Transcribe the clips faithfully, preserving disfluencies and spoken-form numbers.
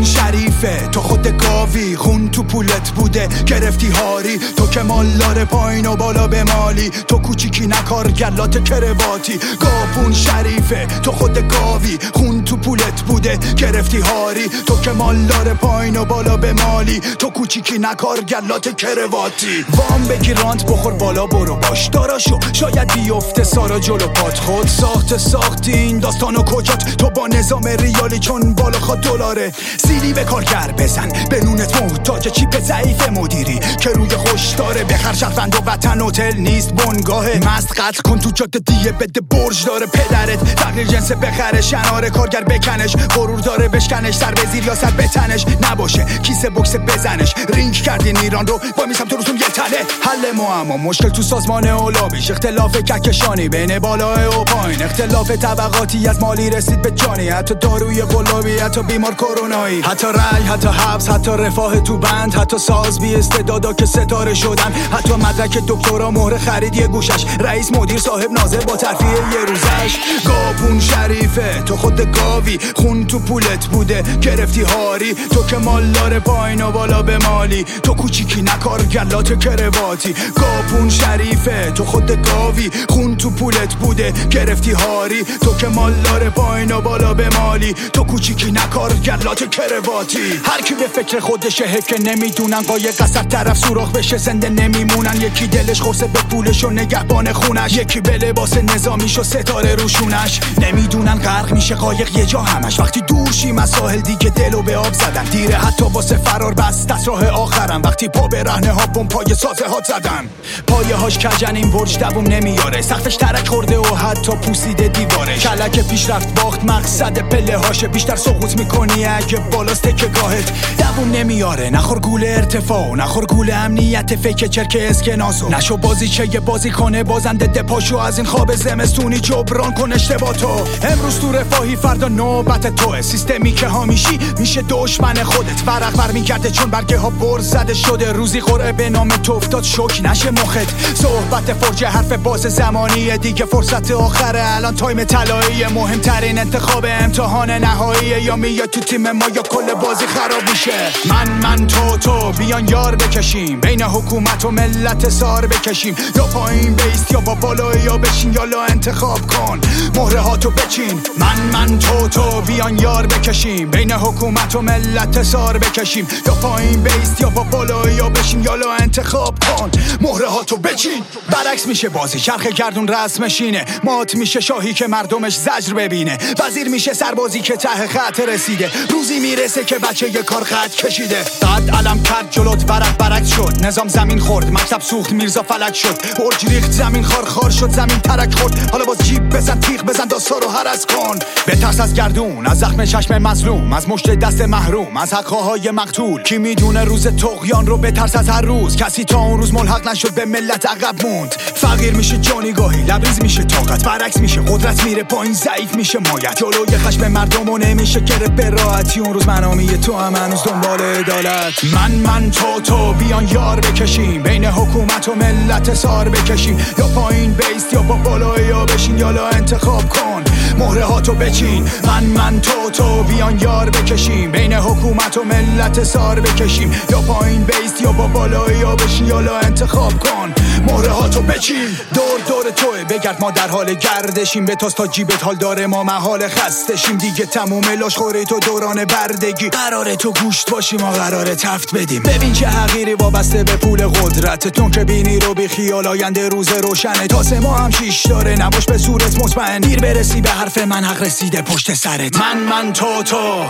اون شریفه تو خود گاوی، خون تو پولت بوده گرفتی هاری، تو که مالار پایین و بالا به مالی، تو کوچیکی نکار گلات کرواتی. گاپون شریفه تو خود گاوی، خون تو پولت بوده گرفتی هاری، تو که مالار پایین و بالا به مالی، تو کوچیکی نکار گلات کرواتی. وام بگی رانت بخور بالا برو باش داراشو، شاید بیفته سارا جلو پات. خود ساخت ساختی این داستانو کجات، تو با نظام ریالی چون بالا خود دلاره. سیلی به کارگر بزن به نونت محتاج، چیپ ضعیف مدیری که روی خوش داره. بخر شهروند و وطن، هتل نیست بنگاهه، مست قتل کن تو جاده دیه بده برج داره. پدرت تغییر جنس بخره، شنار کارگر بکنش، غرور داره بشکنش، سر به زیر یا سر به تنش نباشه، کیسه بکس بزنش. رینگ کردین ایران رو با میسم تو روزون یه تله. حل معما مشکل تو سازمان اولابیش، اختلاف کهکشانی بین بالای و پایین، اختلاف طبقاتی از مالی رسید به جانی، حتی داروی قلابی، حتی بیمار کرونایی، حتی رای، حتی حبس، حتی رفاه تو بند، حتی ساز بی استعدادا که ستاره شدن، حتی مدرک دکترا مهر خرید یه گوشش، رئیس مدیر صاحب ناظر با ترفیه یه روزش. گاپون شریفه تو خود گاوی، خون تو پولت بوده گرفتی هاری، تو که مالار پایین و بالا به مالی، تو کوچیکی نکار گلات کرواتی. گاپون شریفه تو خود گاوی، خون تو پولت بوده گرفتی هاری، تو که مالار پایین و بالا به مالی، تو کوچیکی نکار گلات کرواتی. هر کی به فکر خودشه هک نمیدونن، قایق از طرف سوراخ بشه زنده نمیمونن. یکی دلش خورسه به پولش و نگهبان خونش، یکی به لباس نظامیش و ستاره روشونش. نمیدونن غرق میشه قایق یه جا همش، وقتی دور شیم از ساحل دیگه دلو به آب زدن، دیره حتی واسه فرار بست از راه آخرم، وقتی پا به رهنه ها بم پای سازه هات زدن. پایه هاش کجن این برج دووم نمیاره، سقفش ترک خورده و حتی پوسیده دیواره، کلک پیشرفت باخت مقصد پله هاشه، بیشتر سقوط میکنی اگه بالاست که گاهت دووم نمیاره. نخور گول ارتفاع، نخور گول امنیت فکر چرک اسکناسو، نشو بازیچه یه بازی کنه بازنده دپاشو، از این خواب زمستونی جبران کن اشتباهاتو. امروز تو رفاهی فردا نوبت توه، سیستمی که همیشی میشه دشمن خودت، فرق بر میکرده چون برگه ها برز زده شده، روزی قرعه به نام تو افتاد شک نشه مخت. صحبت فرجه حرف باز زمانیه دیگه، فرصت آخره الان تایم طلاییه، مهمترین انتخاب امتحان نهاییه، یا میای تو تیم ما یا کل بازی خراب میشه. من من تو تو بیان یار بکشیم، بین حکومت و ملت سار بکشیم، یا پایین بیست یا با بالایی یا بشین، یا لا انتخاب کن مهره هاتو بچین. من من تو تو بیان یار بکشیم، بین حکومت و ملت سار بکشیم، یا پایین بیست یا با بالایی یا بشین، یا لا انتخاب کن مهره هاتو بچین. برعکس میشه بازی، چرخ گردون رسمش اینه، مات میشه شاهی که مردمش زجر ببینه، وزیر میشه سربازی که ته خط رسیده، روزی میرسه که بچه یه کار خط کشیده. قد علم کرد جلوت ورق برعکس شد، نظام زمین خورد، مکتب سوخت میرزا فلک شد، ارج ریخت زمین خار خار شد، زمین ترک خورد. حالا باز جیب بزن تیغ بزن داستا رو هرس کن، بترس از گردون، از زخم چشم مظلوم، از مشت دست محروم، از حقهای مقتول. کی میدونه روز طغیان رو، بترس از هر روز، کسی تا اون روز ملحق نشد به ملت عقب موند. فقیر میشه جانی گاهی، لبریز میشه طاقت، برعکس میشه قدرت میره پایین، ضعیف میشه مایت، جلوی خشم مردم و نمیشه گره به راحتی، اون روز منامی تو هم هنوز دنبال عدالت. من من تو تو بیان یار بکشیم، بین حکومت و ملت سار بکشیم، یا پایین بیست یا با بالایی یا بشین، یا لا انتخاب کن مهره هاتو بچین. من من تو تو بیان یار بکشیم، بین حکومت و ملت سار بکشیم، یا پایین بیست یا با بالایی یا بشین، یا لا انتخاب کن مهره هاتو بچین. دور دور توه بگرد ما در حال گردشیم، به تاست تا جیبت حال داره ما محال خستشیم، دیگه تموم لاشخوری تو دوران بردگی، قراره تو گوشت باشیم ما قراره تفت بدیم. ببین چه حقیری وابسته به پول قدرتتون، که بینی رو بی خیال آینده روز روشنه، تاسه ما هم شیش داره نباش به صورت مطمئن، دیر برسی به حرف من حق رسیده پشت سرت. من من تو تو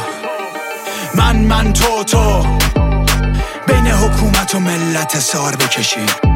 من من تو تو بین حکومت و ملت سار بکشیم.